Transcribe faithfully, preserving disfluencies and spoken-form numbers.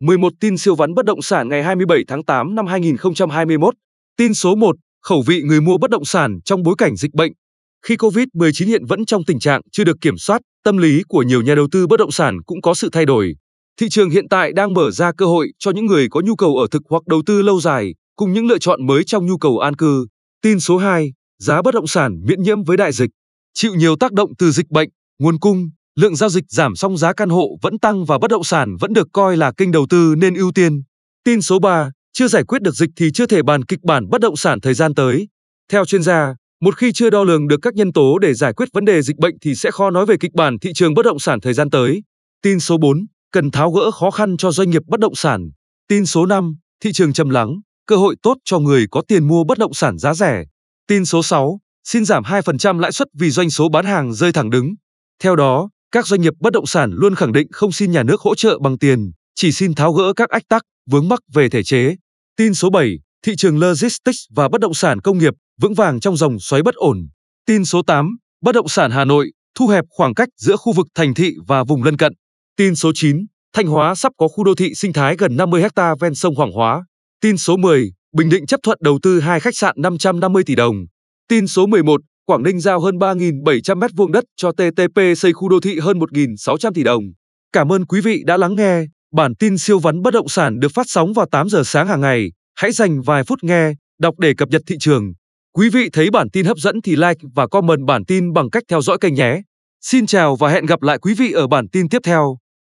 mười một tin siêu vắn bất động sản ngày hai mươi bảy tháng tám năm hai nghìn không trăm hai mươi mốt. Tin số một. Khẩu vị người mua bất động sản trong bối cảnh dịch bệnh. Khi Covid mười chín hiện vẫn trong tình trạng chưa được kiểm soát, tâm lý của nhiều nhà đầu tư bất động sản cũng có sự thay đổi. Thị trường hiện tại đang mở ra cơ hội cho những người có nhu cầu ở thực hoặc đầu tư lâu dài, cùng những lựa chọn mới trong nhu cầu an cư. Tin số hai. Giá bất động sản miễn nhiễm với đại dịch. Chịu nhiều tác động từ dịch bệnh, nguồn cung, lượng giao dịch giảm song giá căn hộ vẫn tăng và bất động sản vẫn được coi là kênh đầu tư nên ưu tiên. Tin số ba. Chưa giải quyết được dịch thì chưa thể bàn kịch bản bất động sản thời gian tới. Theo chuyên gia, một khi chưa đo lường được các nhân tố để giải quyết vấn đề dịch bệnh thì sẽ khó nói về kịch bản thị trường bất động sản thời gian tới. Tin số bốn. Cần tháo gỡ khó khăn cho doanh nghiệp bất động sản. Tin số năm. Thị trường trầm lắng, cơ hội tốt cho người có tiền mua bất động sản giá rẻ. Tin số sáu. Xin giảm hai phần trăm lãi suất vì doanh số bán hàng rơi thẳng đứng. Theo đó, các doanh nghiệp bất động sản luôn khẳng định không xin nhà nước hỗ trợ bằng tiền, chỉ xin tháo gỡ các ách tắc, vướng mắc về thể chế. Tin số bảy. Thị trường logistics và bất động sản công nghiệp vững vàng trong dòng xoáy bất ổn. Tin số tám. Bất động sản Hà Nội thu hẹp khoảng cách giữa khu vực thành thị và vùng lân cận. Tin số chín. Thanh Hóa sắp có khu đô thị sinh thái gần năm mươi héc ta ven sông Hoàng Hóa. Tin số mười. Bình Định chấp thuận đầu tư hai khách sạn năm trăm năm mươi tỷ đồng. Tin số mười một. Quảng Ninh giao hơn ba nghìn bảy trăm mét vuông đất cho tê tê pê xây khu đô thị hơn một nghìn sáu trăm tỷ đồng. Cảm ơn quý vị đã lắng nghe. Bản tin siêu vắn bất động sản được phát sóng vào tám giờ sáng hàng ngày. Hãy dành vài phút nghe, đọc để cập nhật thị trường. Quý vị thấy bản tin hấp dẫn thì like và comment bản tin bằng cách theo dõi kênh nhé. Xin chào và hẹn gặp lại quý vị ở bản tin tiếp theo.